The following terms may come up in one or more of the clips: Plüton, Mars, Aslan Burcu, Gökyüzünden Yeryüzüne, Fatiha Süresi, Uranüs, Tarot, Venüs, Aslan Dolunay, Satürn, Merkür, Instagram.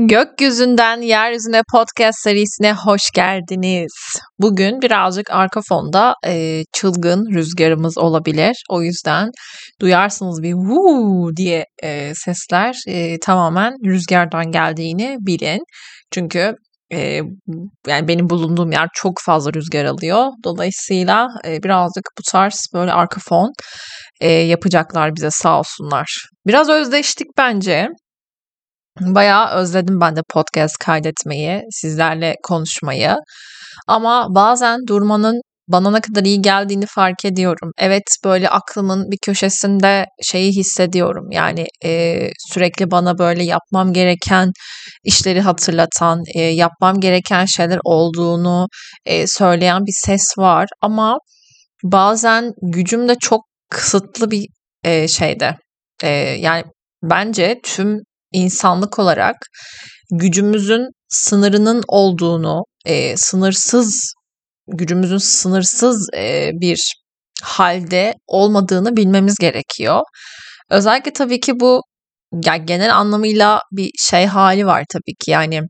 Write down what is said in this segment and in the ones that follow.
Gökyüzünden Yeryüzüne podcast serisine hoş geldiniz. Bugün birazcık arka fonda çılgın rüzgarımız olabilir. O yüzden duyarsınız bir "vuu" diye sesler tamamen rüzgardan geldiğini bilin. Çünkü yani benim bulunduğum yer çok fazla rüzgar alıyor. Dolayısıyla birazcık bu tarz böyle arka fon yapacaklar bize, sağ olsunlar. Biraz özdeştik bence. Bayağı özledim ben de podcast kaydetmeyi, sizlerle konuşmayı. Ama bazen durmanın bana ne kadar iyi geldiğini fark ediyorum. Evet, böyle aklımın bir köşesinde şeyi hissediyorum. Yani sürekli bana böyle yapmam gereken işleri hatırlatan, yapmam gereken şeyler olduğunu söyleyen bir ses var. Ama bazen gücüm de çok kısıtlı bir şeyde. Yani bence tüm İnsanlık olarak gücümüzün sınırının olduğunu, gücümüzün sınırsız bir halde olmadığını bilmemiz gerekiyor. Özellikle tabii ki bu, yani genel anlamıyla bir şey hali var tabii ki. Yani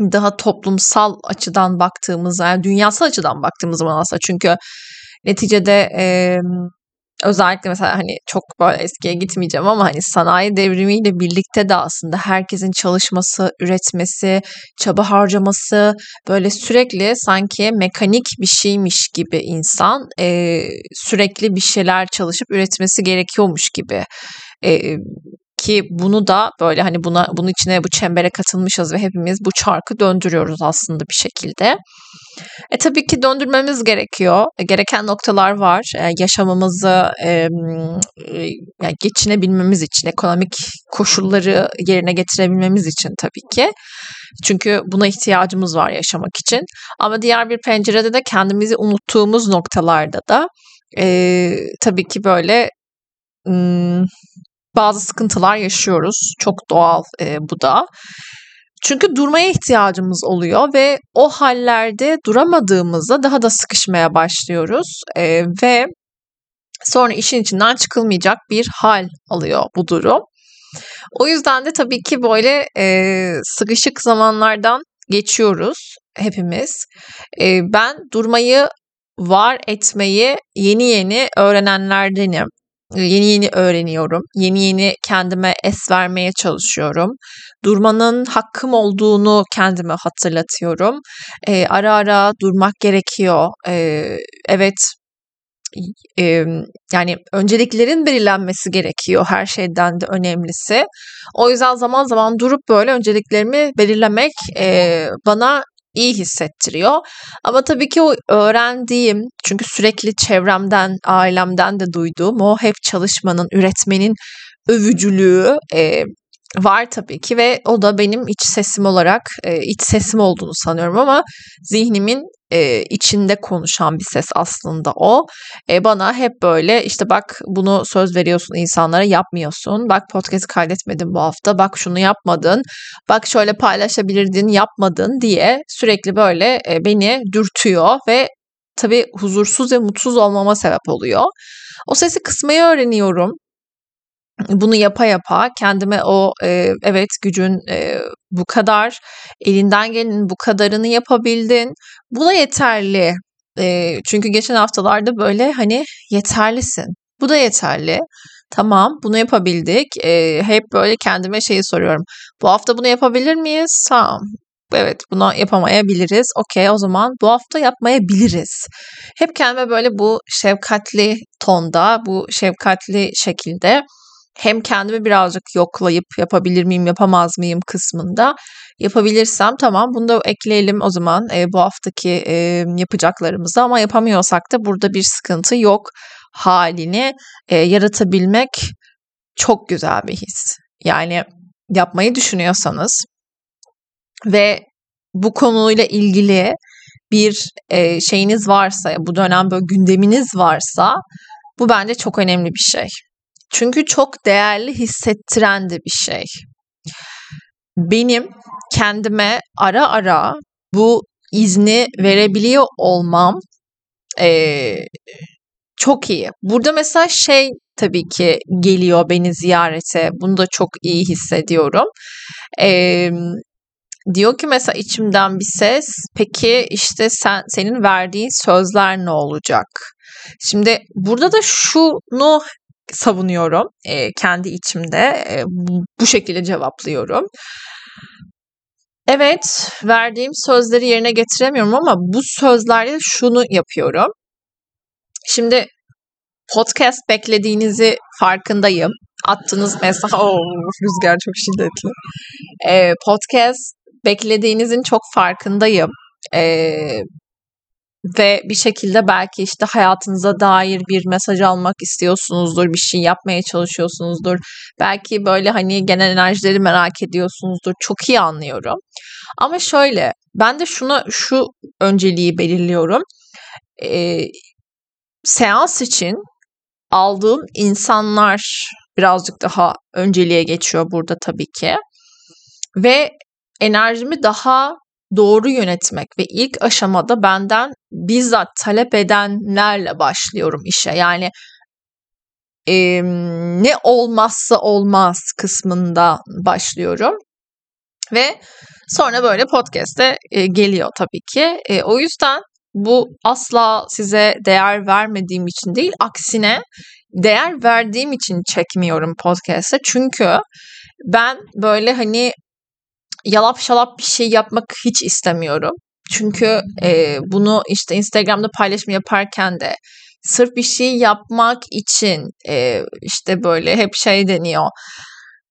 daha toplumsal açıdan baktığımızda, yani dünyasal açıdan baktığımız zaman aslında, çünkü neticede özellikle mesela hani çok böyle eskiye gitmeyeceğim ama hani sanayi devrimiyle birlikte de aslında herkesin çalışması, üretmesi, çaba harcaması, böyle sürekli sanki mekanik bir şeymiş gibi insan sürekli bir şeyler çalışıp üretmesi gerekiyormuş gibi. Ki bunu da böyle hani bunun içine, bu çembere katılmışız ve hepimiz bu çarkı döndürüyoruz aslında bir şekilde. Tabii ki döndürmemiz gerekiyor. Gereken noktalar var. Yaşamamızı yani geçinebilmemiz için, ekonomik koşulları yerine getirebilmemiz için tabii ki. Çünkü buna ihtiyacımız var yaşamak için. Ama diğer bir pencerede de kendimizi unuttuğumuz noktalarda da tabii ki böyle bazı sıkıntılar yaşıyoruz. Çok doğal bu da. Çünkü durmaya ihtiyacımız oluyor ve o hallerde duramadığımızda daha da sıkışmaya başlıyoruz. Ve sonra işin içinden çıkılmayacak bir hal alıyor bu durum. O yüzden de tabii ki böyle sıkışık zamanlardan geçiyoruz hepimiz. Ben durmayı, var etmeyi yeni öğrenenlerdenim. Yeni öğreniyorum. Yeni kendime es vermeye çalışıyorum. Durmanın hakkım olduğunu kendime hatırlatıyorum. Ara ara durmak gerekiyor. Evet, yani önceliklerin belirlenmesi gerekiyor, her şeyden de önemlisi. O yüzden zaman zaman durup böyle önceliklerimi belirlemek bana iyi hissettiriyor. Ama tabii ki o öğrendiğim, çünkü sürekli çevremden, ailemden de duyduğum o hep çalışmanın, üretmenin övücülüğü var tabii ki ve o da benim iç sesim olduğunu sanıyorum ama zihnimin içinde konuşan bir ses aslında o. Bana hep böyle işte "bak bunu söz veriyorsun insanlara, yapmıyorsun. Bak podcast kaydetmedin bu hafta. Bak şunu yapmadın. Bak şöyle paylaşabilirdin, yapmadın" diye sürekli böyle beni dürtüyor ve tabii huzursuz ve mutsuz olmama sebep oluyor. O sesi kısmayı öğreniyorum. Bunu yapa yapa kendime o evet, gücün bu kadar, elinden gelenin bu kadarını yapabildin, bu da yeterli. Çünkü geçen haftalarda böyle hani yeterlisin, bu da yeterli, tamam bunu yapabildik. Hep böyle kendime şeyi soruyorum, bu hafta bunu yapabilir miyiz? Tamam. Evet, bunu yapamayabiliriz. Okey, o zaman bu hafta yapmayabiliriz. Hep kendime böyle bu şefkatli tonda, bu şefkatli şekilde hem kendimi birazcık yoklayıp yapabilir miyim, yapamaz mıyım kısmında, yapabilirsem tamam bunu da ekleyelim o zaman bu haftaki yapacaklarımıza, ama yapamıyorsak da burada bir sıkıntı yok halini yaratabilmek çok güzel bir his. Yani yapmayı düşünüyorsanız ve bu konuyla ilgili bir şeyiniz varsa, bu dönem böyle gündeminiz varsa, bu bence çok önemli bir şey. Çünkü çok değerli hissettiren de bir şey. Benim kendime ara ara bu izni verebiliyor olmam çok iyi. Burada mesela şey tabii ki geliyor beni ziyarete. Bunu da çok iyi hissediyorum. Diyor ki mesela içimden bir ses, peki işte senin verdiğin sözler ne olacak? Şimdi burada da şunu savunuyorum kendi içimde, bu şekilde cevaplıyorum. Evet, verdiğim sözleri yerine getiremiyorum ama bu sözlerle şunu yapıyorum. Şimdi podcast beklediğinizi farkındayım. Attığınız mesela rüzgar çok şiddetli. Podcast beklediğinizin çok farkındayım. Ve bir şekilde belki işte hayatınıza dair bir mesaj almak istiyorsunuzdur, bir şey yapmaya çalışıyorsunuzdur. Belki böyle hani genel enerjileri merak ediyorsunuzdur. Çok iyi anlıyorum. Ama şöyle, ben de şu önceliği belirliyorum. Seans için aldığım insanlar birazcık daha önceliğe geçiyor burada tabii ki. Ve enerjimi daha doğru yönetmek ve ilk aşamada benden bizzat talep edenlerle başlıyorum işe. Yani ne olmazsa olmaz kısmında başlıyorum. Ve sonra böyle podcast'e geliyor tabii ki. O yüzden bu asla size değer vermediğim için değil, aksine değer verdiğim için çekmiyorum podcast'e. Çünkü ben böyle hani yalap şalap bir şey yapmak hiç istemiyorum. Çünkü bunu işte Instagram'da paylaşım yaparken de sırf bir şey yapmak için işte böyle hep şey deniyor.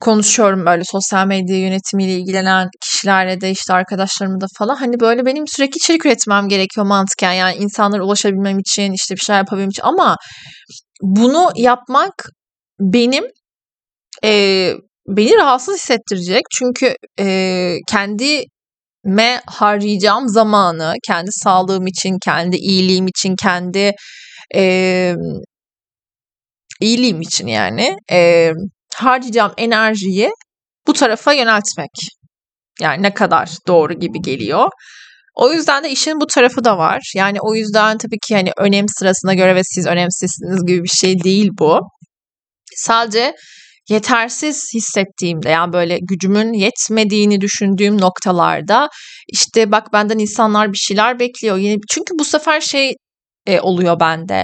Konuşuyorum böyle sosyal medya yönetimiyle ilgilenen kişilerle de işte arkadaşlarımla da falan. Hani böyle benim sürekli içerik üretmem gerekiyor mantıken. Yani insanlara ulaşabilmem için, işte bir şeyler yapabilmem için. Ama bunu yapmak beni rahatsız hissettirecek. Çünkü kendime harcayacağım zamanı, kendi sağlığım için, kendi iyiliğim için, kendi iyiliğim için yani harcayacağım enerjiyi bu tarafa yöneltmek. Yani ne kadar doğru gibi geliyor. O yüzden de işin bu tarafı da var. Yani o yüzden tabii ki hani önem sırasına göre ve siz önemsizsiniz gibi bir şey değil bu. Sadece yetersiz hissettiğimde, yani böyle gücümün yetmediğini düşündüğüm noktalarda işte bak benden insanlar bir şeyler bekliyor. Çünkü bu sefer şey oluyor bende.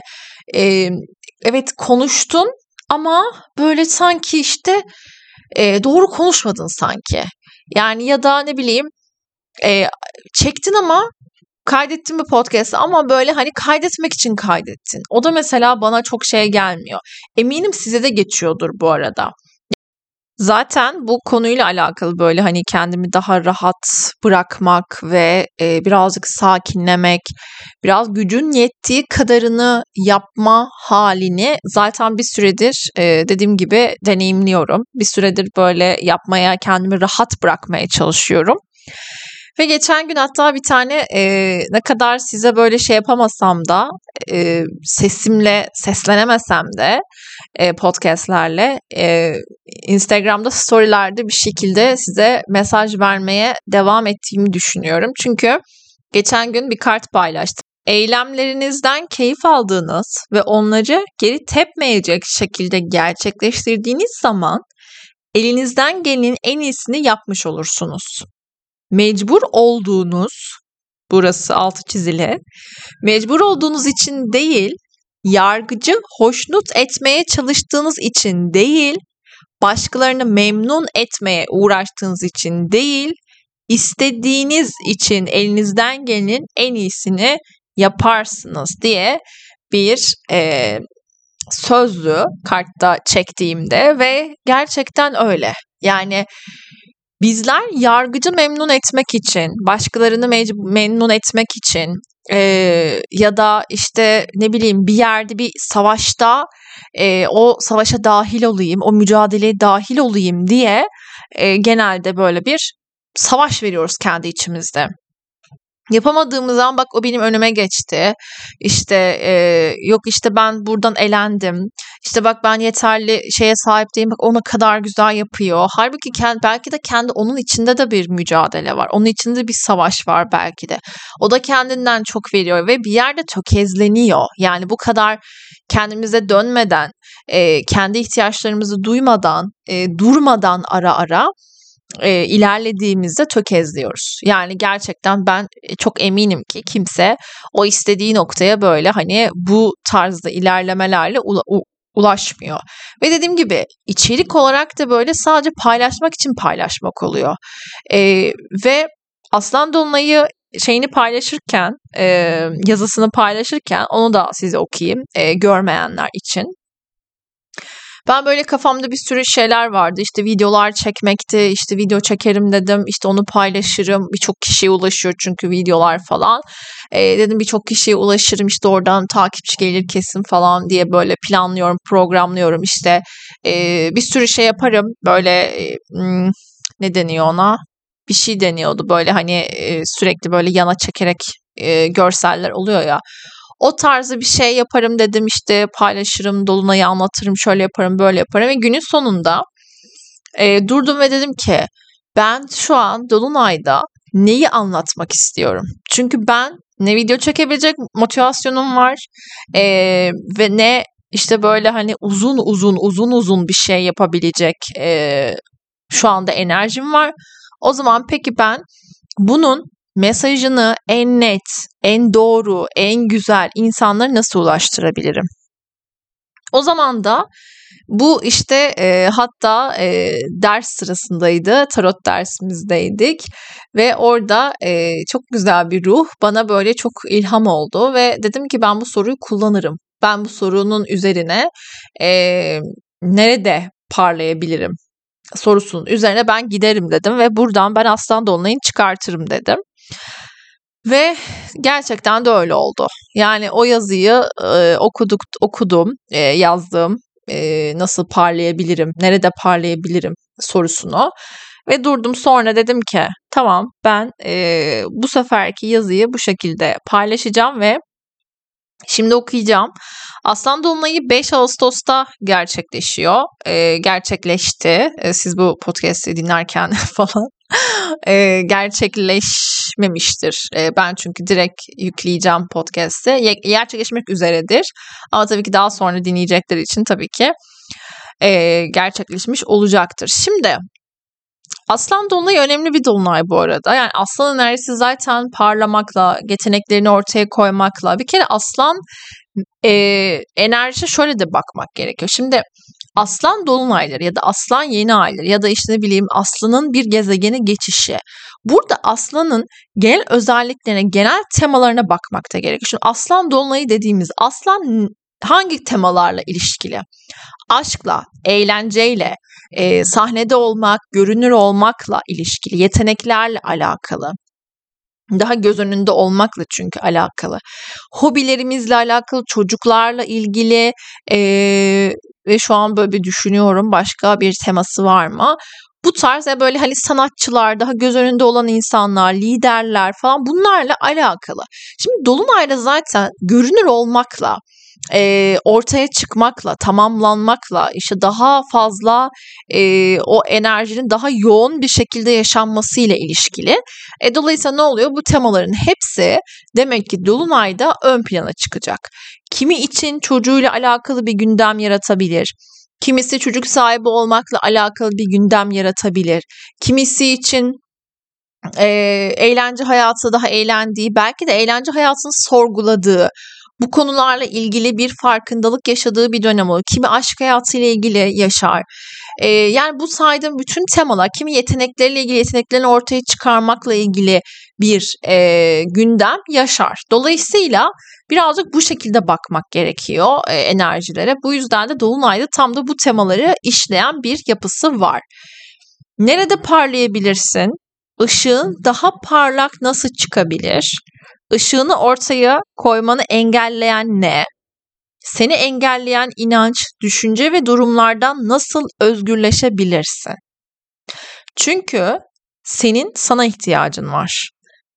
Evet konuştun ama böyle sanki işte doğru konuşmadın sanki. Yani ya da ne bileyim çektin ama kaydettin bir podcast ama böyle hani kaydetmek için kaydettin. O da mesela bana çok şey gelmiyor. Eminim size de geçiyordur bu arada. Zaten bu konuyla alakalı böyle hani kendimi daha rahat bırakmak ve birazcık sakinlemek, biraz gücün yettiği kadarını yapma halini zaten bir süredir dediğim gibi deneyimliyorum. Bir süredir böyle yapmaya, kendimi rahat bırakmaya çalışıyorum. Ve geçen gün hatta bir tane ne kadar size böyle şey yapamasam da sesimle seslenemesem de podcastlerle Instagram'da storylerde bir şekilde size mesaj vermeye devam ettiğimi düşünüyorum. Çünkü geçen gün bir kart paylaştım. Eylemlerinizden keyif aldığınız ve onları geri tepmeyecek şekilde gerçekleştirdiğiniz zaman elinizden gelenin en iyisini yapmış olursunuz. Mecbur olduğunuz, burası altı çizili, mecbur olduğunuz için değil, yargıcı hoşnut etmeye çalıştığınız için değil, başkalarını memnun etmeye uğraştığınız için değil, istediğiniz için elinizden gelenin en iyisini yaparsınız diye bir sözlü kartta çektiğimde ve gerçekten öyle. Yani bizler yargıcı memnun etmek için, başkalarını memnun etmek için ya da işte ne bileyim bir yerde bir savaşta o savaşa dahil olayım, o mücadeleye dahil olayım diye genelde böyle bir savaş veriyoruz kendi içimizde. Yapamadığımız zaman bak o benim önüme geçti. Yok işte ben buradan elendim. İşte bak ben yeterli şeye sahip değilim. Bak o ne kadar güzel yapıyor. Halbuki belki de kendi onun içinde de bir mücadele var. Onun içinde bir savaş var belki de. O da kendinden çok veriyor ve bir yerde tökezleniyor. Yani bu kadar kendimize dönmeden, kendi ihtiyaçlarımızı duymadan, durmadan ara ara ilerlediğimizde tökezliyoruz. Yani gerçekten ben çok eminim ki kimse o istediği noktaya böyle hani bu tarzda ilerlemelerle ulaşmıyor. Ve dediğim gibi içerik olarak da böyle sadece paylaşmak için paylaşmak oluyor. Ve Aslan Dolunay'ı paylaşırken, yazısını paylaşırken onu da size okuyayım görmeyenler için. Ben böyle kafamda bir sürü şeyler vardı. Videolar çekmekti. Video çekerim dedim. Onu paylaşırım. Birçok kişiye ulaşıyor çünkü videolar falan. Dedim birçok kişiye ulaşırım. Oradan takipçi gelir kesin falan diye böyle planlıyorum, programlıyorum. Bir sürü şey yaparım. Böyle ne deniyor ona? Bir şey deniyordu. Böyle hani sürekli böyle yana çekerek görseller oluyor ya. O tarzı bir şey yaparım dedim, paylaşırım, Dolunay'ı anlatırım, şöyle yaparım, böyle yaparım. Ve günün sonunda durdum ve dedim ki ben şu an Dolunay'da neyi anlatmak istiyorum? Çünkü ben ne video çekebilecek motivasyonum var ve ne böyle hani uzun bir şey yapabilecek şu anda enerjim var. O zaman peki ben bunun mesajını en net, en doğru, en güzel insanlara nasıl ulaştırabilirim? O zaman da bu hatta ders sırasındaydı, tarot dersimizdeydik ve orada çok güzel bir ruh bana böyle çok ilham oldu ve dedim ki ben bu soruyu kullanırım. Ben bu sorunun üzerine nerede parlayabilirim sorusunun üzerine ben giderim dedim ve buradan ben Aslan Dolunay'ını çıkartırım dedim. Ve gerçekten de öyle oldu. Yani o yazıyı okudum, yazdım. Nasıl parlayabilirim, nerede parlayabilirim sorusunu. Ve durdum, sonra dedim ki tamam ben bu seferki yazıyı bu şekilde paylaşacağım ve şimdi okuyacağım. Aslan Dolunay'ı 5 Ağustos'ta gerçekleşiyor. Gerçekleşti. Siz bu podcast'i dinlerken falan gerçekleşmemiştir. Ben çünkü direkt yükleyeceğim podcast'i. Gerçekleşmek üzeredir. Ama tabii ki daha sonra dinleyecekleri için tabii ki gerçekleşmiş olacaktır. Şimdi Aslan Dolunay önemli bir Dolunay bu arada. Yani Aslan enerjisi zaten parlamakla, yeteneklerini ortaya koymakla. Bir kere Aslan enerjisi şöyle de bakmak gerekiyor. Şimdi Aslan Dolunayları ya da Aslan Yeni Ayları ya da Aslan'ın bir gezegeni geçişi. Burada Aslan'ın genel özelliklerine, genel temalarına bakmak da gerekiyor. Şimdi Aslan Dolunayı dediğimiz Aslan hangi temalarla ilişkili? Aşkla, eğlenceyle, sahnede olmak, görünür olmakla ilişkili, yeteneklerle alakalı. Daha göz önünde olmakla çünkü alakalı. Hobilerimizle alakalı, çocuklarla ilgili ve şu an böyle bir düşünüyorum başka bir teması var mı? Bu tarz böyle hani sanatçılar, daha göz önünde olan insanlar, liderler falan bunlarla alakalı. Şimdi Dolunay'da zaten görünür olmakla, ortaya çıkmakla, tamamlanmakla, daha fazla o enerjinin daha yoğun bir şekilde yaşanmasıyla ilişkili. Dolayısıyla ne oluyor? Bu temaların hepsi demek ki Dolunay'da ön plana çıkacak. Kimi için çocuğuyla alakalı bir gündem yaratabilir. Kimisi çocuk sahibi olmakla alakalı bir gündem yaratabilir. Kimisi için eğlence hayatı daha eğlendiği, belki de eğlence hayatını sorguladığı, bu konularla ilgili bir farkındalık yaşadığı bir dönem olur. Kimi aşk hayatıyla ilgili yaşar. Yani bu saydığım bütün temalar, kimi yetenekleriyle ilgili, yeteneklerini ortaya çıkarmakla ilgili bir gündem yaşar. Dolayısıyla birazcık bu şekilde bakmak gerekiyor enerjilere. Bu yüzden de Dolunay'da tam da bu temaları işleyen bir yapısı var. Nerede parlayabilirsin? Işığın daha parlak nasıl çıkabilir? Işığını ortaya koymanı engelleyen ne? Seni engelleyen inanç, düşünce ve durumlardan nasıl özgürleşebilirsin? Çünkü senin sana ihtiyacın var.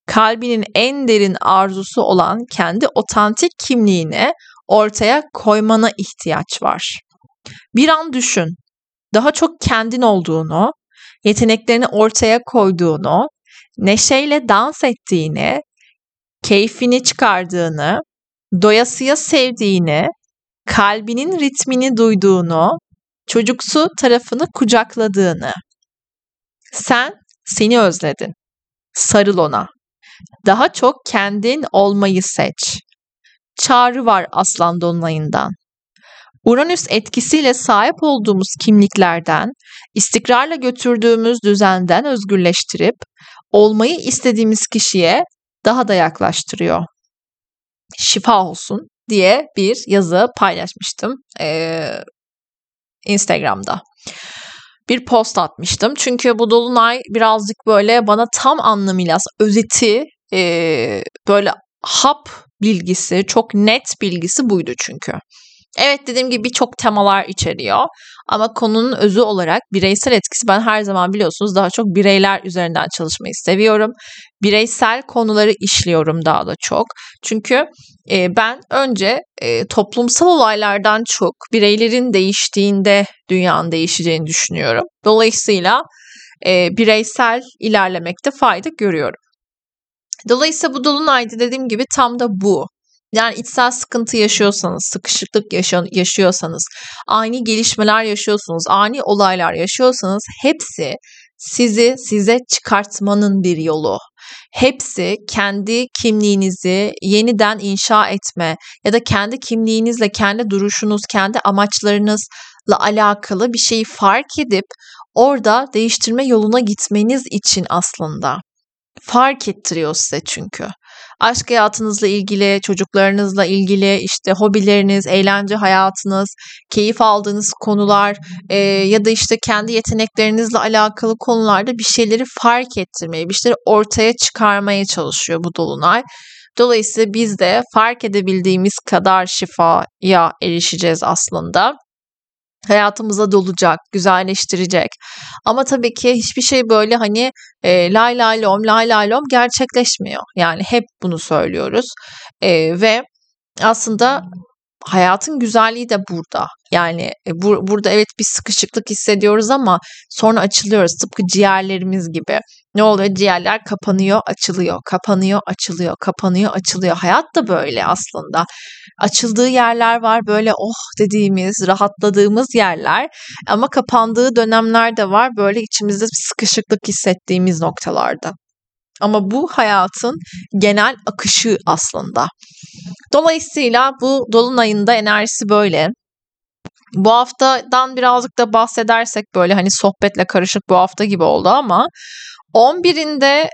kalbinin en derin arzusu olan kendi otantik kimliğini ortaya koymana ihtiyaç var. Bir an düşün, daha çok kendin olduğunu, yeteneklerini ortaya koyduğunu, neşeyle dans ettiğini, keyfini çıkardığını, doyasıya sevdiğini, kalbinin ritmini duyduğunu, çocuksu tarafını kucakladığını. Sen seni özledin. Sarıl ona. Daha çok kendin olmayı seç. Çağrı var Aslan Dolunay'ından. Uranüs etkisiyle sahip olduğumuz kimliklerden, istikrarla götürdüğümüz düzenden özgürleştirip, olmayı istediğimiz kişiye daha da yaklaştırıyor. Şifa olsun diye bir yazı paylaşmıştım Instagram'da. Bir post atmıştım. Çünkü bu Dolunay birazcık böyle bana tam anlamıyla özeti, böyle hap bilgisi, çok net bilgisi buydu çünkü. Evet, dediğim gibi birçok temalar içeriyor ama konunun özü olarak bireysel etkisi, ben her zaman biliyorsunuz daha çok bireyler üzerinden çalışmayı seviyorum. Bireysel konuları işliyorum daha da çok. Çünkü ben önce toplumsal olaylardan çok bireylerin değiştiğinde dünyanın değişeceğini düşünüyorum. Dolayısıyla bireysel ilerlemekte fayda görüyorum. Dolayısıyla bu Dolunay'da dediğim gibi tam da bu. Yani içsel sıkıntı yaşıyorsanız, sıkışıklık yaşıyorsanız, ani gelişmeler yaşıyorsunuz, ani olaylar yaşıyorsanız hepsi sizi size çıkartmanın bir yolu. Hepsi kendi kimliğinizi yeniden inşa etme ya da kendi kimliğinizle, kendi duruşunuz, kendi amaçlarınızla alakalı bir şeyi fark edip orada değiştirme yoluna gitmeniz için aslında. Fark ettiriyor size çünkü. Aşk hayatınızla ilgili, çocuklarınızla ilgili, işte hobileriniz, eğlence hayatınız, keyif aldığınız konular ya da işte kendi yeteneklerinizle alakalı konularda bir şeyleri fark ettirmeye, bir şeyleri ortaya çıkarmaya çalışıyor bu Dolunay. Dolayısıyla biz de fark edebildiğimiz kadar şifaya erişeceğiz aslında. Hayatımıza dolacak, güzelleştirecek. Ama tabii ki hiçbir şey böyle hani lay lay lom, lay lay lom gerçekleşmiyor. Yani hep bunu söylüyoruz. Ve aslında hayatın güzelliği de burada. Yani burada evet bir sıkışıklık hissediyoruz ama sonra açılıyoruz. Tıpkı ciğerlerimiz gibi. Ne oluyor? Ciğerler kapanıyor, açılıyor. Kapanıyor, açılıyor. Kapanıyor, açılıyor. Hayat da böyle aslında. Açıldığı yerler var, böyle oh dediğimiz, rahatladığımız yerler. Ama kapandığı dönemler de var, böyle içimizde bir sıkışıklık hissettiğimiz noktalarda. Ama bu hayatın genel akışı aslında. Dolayısıyla bu Dolunay'ın da enerjisi böyle. Bu haftadan birazcık da bahsedersek, böyle hani sohbetle karışık bu hafta gibi oldu ama 11'inde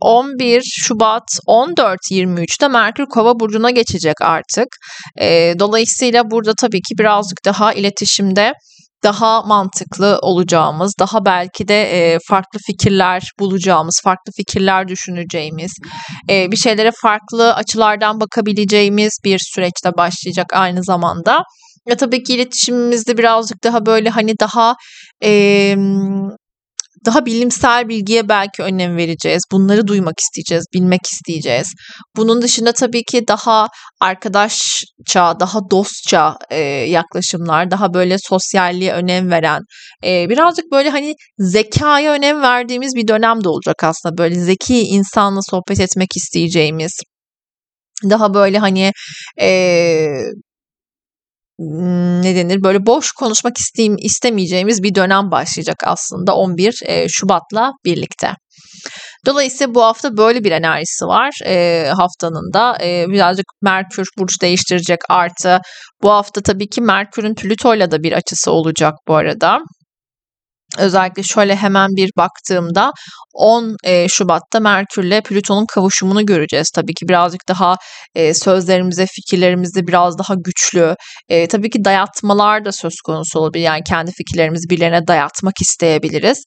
11 Şubat 14.23'te Merkür Kova Burcu'na geçecek artık. Dolayısıyla burada tabii ki birazcık daha iletişimde daha mantıklı olacağımız, daha belki de farklı fikirler bulacağımız, farklı fikirler düşüneceğimiz, bir şeylere farklı açılardan bakabileceğimiz bir süreçte başlayacak aynı zamanda. Ya tabii ki iletişimimizde birazcık daha böyle hani daha bilimsel bilgiye belki önem vereceğiz. Bunları duymak isteyeceğiz, bilmek isteyeceğiz. Bunun dışında tabii ki daha arkadaşça, daha dostça yaklaşımlar, daha böyle sosyalliğe önem veren, birazcık böyle hani zekaya önem verdiğimiz bir dönem de olacak aslında. Böyle zeki insanla sohbet etmek isteyeceğimiz, daha böyle hani ne denir, böyle boş konuşmak istemeyeceğimiz bir dönem başlayacak aslında 11 Şubat'la birlikte. Dolayısıyla bu hafta böyle bir enerjisi var haftanın da. Birazcık Merkür burç değiştirecek, artı bu hafta tabii ki Merkür'ün Plüto'yla da bir açısı olacak bu arada. Özellikle şöyle hemen bir baktığımda 10 Şubat'ta Merkür'le Plüton'un kavuşumunu göreceğiz. Tabii ki birazcık daha sözlerimize, fikirlerimizde biraz daha güçlü. Tabii ki dayatmalar da söz konusu olabilir. Yani kendi fikirlerimizi birilerine dayatmak isteyebiliriz.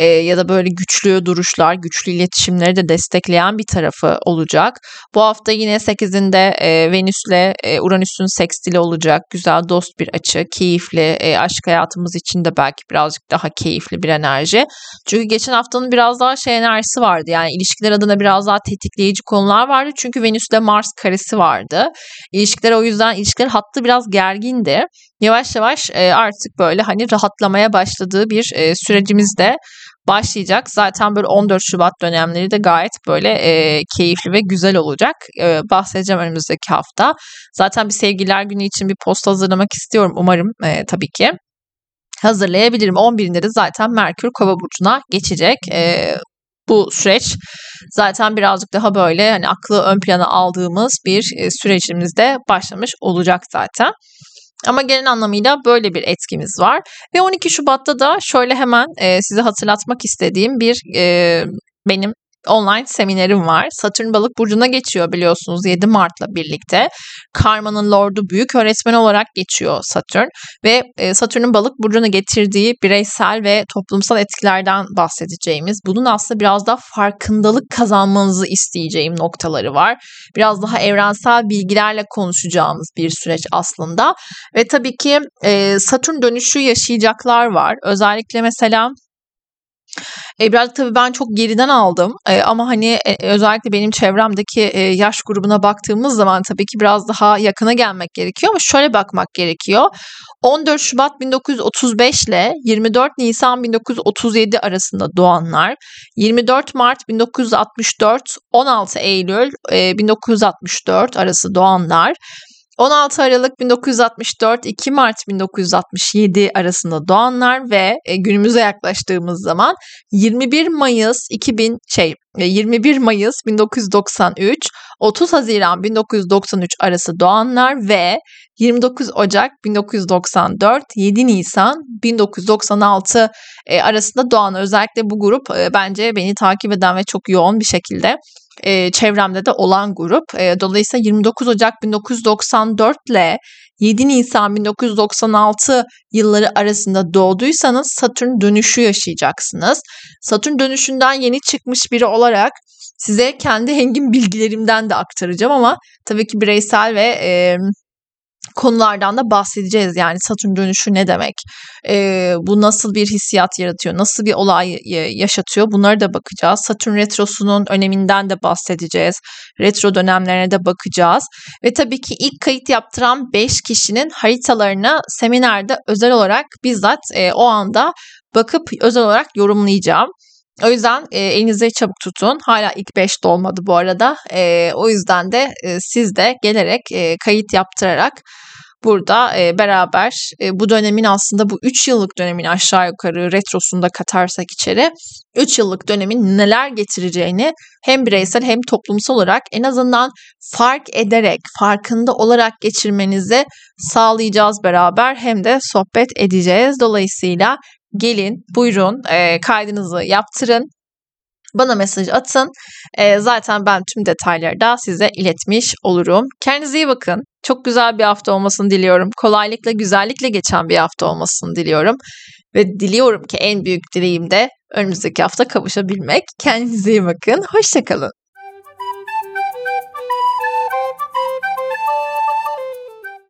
Ya da böyle güçlü duruşlar, güçlü iletişimleri de destekleyen bir tarafı olacak. Bu hafta yine 8'inde Venüs'le Uranüs'ün sekstili olacak. Güzel, dost bir açı, keyifli. Aşk hayatımız için de belki birazcık daha keyifli. keyifli bir enerji. Çünkü geçen haftanın biraz daha enerjisi vardı. Yani ilişkiler adına biraz daha tetikleyici konular vardı. Çünkü Venüs ile Mars karesi vardı. İlişkiler, o yüzden ilişkiler hattı biraz gergindi. Yavaş yavaş artık böyle hani rahatlamaya başladığı bir sürecimiz de başlayacak. Zaten böyle 14 Şubat dönemleri de gayet böyle keyifli ve güzel olacak. Bahsedeceğim önümüzdeki hafta. Zaten bir Sevgililer Günü için bir post hazırlamak istiyorum. Umarım tabii ki hazırlayabilirim. 11'inde de zaten Merkür Kova Burcu'na geçecek. Bu süreç zaten birazcık daha böyle hani aklı ön plana aldığımız bir sürecimizde başlamış olacak zaten. Ama genel anlamıyla böyle bir etkimiz var. Ve 12 Şubat'ta da şöyle hemen size hatırlatmak istediğim bir benim online seminerim var. Satürn Balık Burcu'na geçiyor biliyorsunuz 7 Mart'la birlikte. Karma'nın Lord'u, büyük öğretmeni olarak geçiyor Satürn. Ve Satürn'ün Balık Burcu'na getirdiği bireysel ve toplumsal etkilerden bahsedeceğimiz, bunun aslında biraz daha farkındalık kazanmanızı isteyeceğim noktaları var. Biraz daha evrensel bilgilerle konuşacağımız bir süreç aslında. Ve tabii ki Satürn dönüşü yaşayacaklar var. Özellikle mesela biraz tabii ben çok geriden aldım ama hani özellikle benim çevremdeki yaş grubuna baktığımız zaman tabii ki biraz daha yakına gelmek gerekiyor ama şöyle bakmak gerekiyor. 14 Şubat 1935 ile 24 Nisan 1937 arasında doğanlar, 24 Mart 1964, 16 Eylül 1964 arası doğanlar, 16 Aralık 1964, 2 Mart 1967 arasında doğanlar ve günümüze yaklaştığımız zaman 21 Mayıs 1993, 30 Haziran 1993 arası doğanlar ve 29 Ocak 1994, 7 Nisan 1996 arasında doğan. Özellikle bu grup bence beni takip eden ve çok yoğun bir şekilde çevremde de olan grup. Dolayısıyla 29 Ocak 1994 ile 7 Nisan 1996 yılları arasında doğduysanız Satürn dönüşü yaşayacaksınız. Satürn dönüşünden yeni çıkmış biri olarak size kendi engin bilgilerimden de aktaracağım ama tabii ki bireysel ve konulardan da bahsedeceğiz. Yani Satürn dönüşü ne demek? Bu nasıl bir hissiyat yaratıyor? Nasıl bir olay yaşatıyor? Bunlara da bakacağız. Satürn retrosunun öneminden de bahsedeceğiz. Retro dönemlerine de bakacağız. Ve tabii ki ilk kayıt yaptıran 5 kişinin haritalarına seminerde özel olarak bizzat o anda bakıp özel olarak yorumlayacağım. O yüzden elinizi çabuk tutun. Hala ilk 5'te olmadı bu arada. O yüzden de siz de gelerek kayıt yaptırarak burada beraber bu dönemin, aslında bu 3 yıllık dönemin aşağı yukarı retrosunda katarsak içeri 3 yıllık dönemin neler getireceğini hem bireysel hem toplumsal olarak en azından fark ederek, farkında olarak geçirmenizi sağlayacağız beraber, hem de sohbet edeceğiz. Dolayısıyla gelin, buyurun, kaydınızı yaptırın, bana mesaj atın. Zaten ben tüm detayları da size iletmiş olurum. Kendinize iyi bakın. Çok güzel bir hafta olmasını diliyorum. Kolaylıkla, güzellikle geçen bir hafta olmasını diliyorum. Ve diliyorum ki en büyük dileğim de önümüzdeki hafta kavuşabilmek. Kendinize iyi bakın. Hoşça kalın.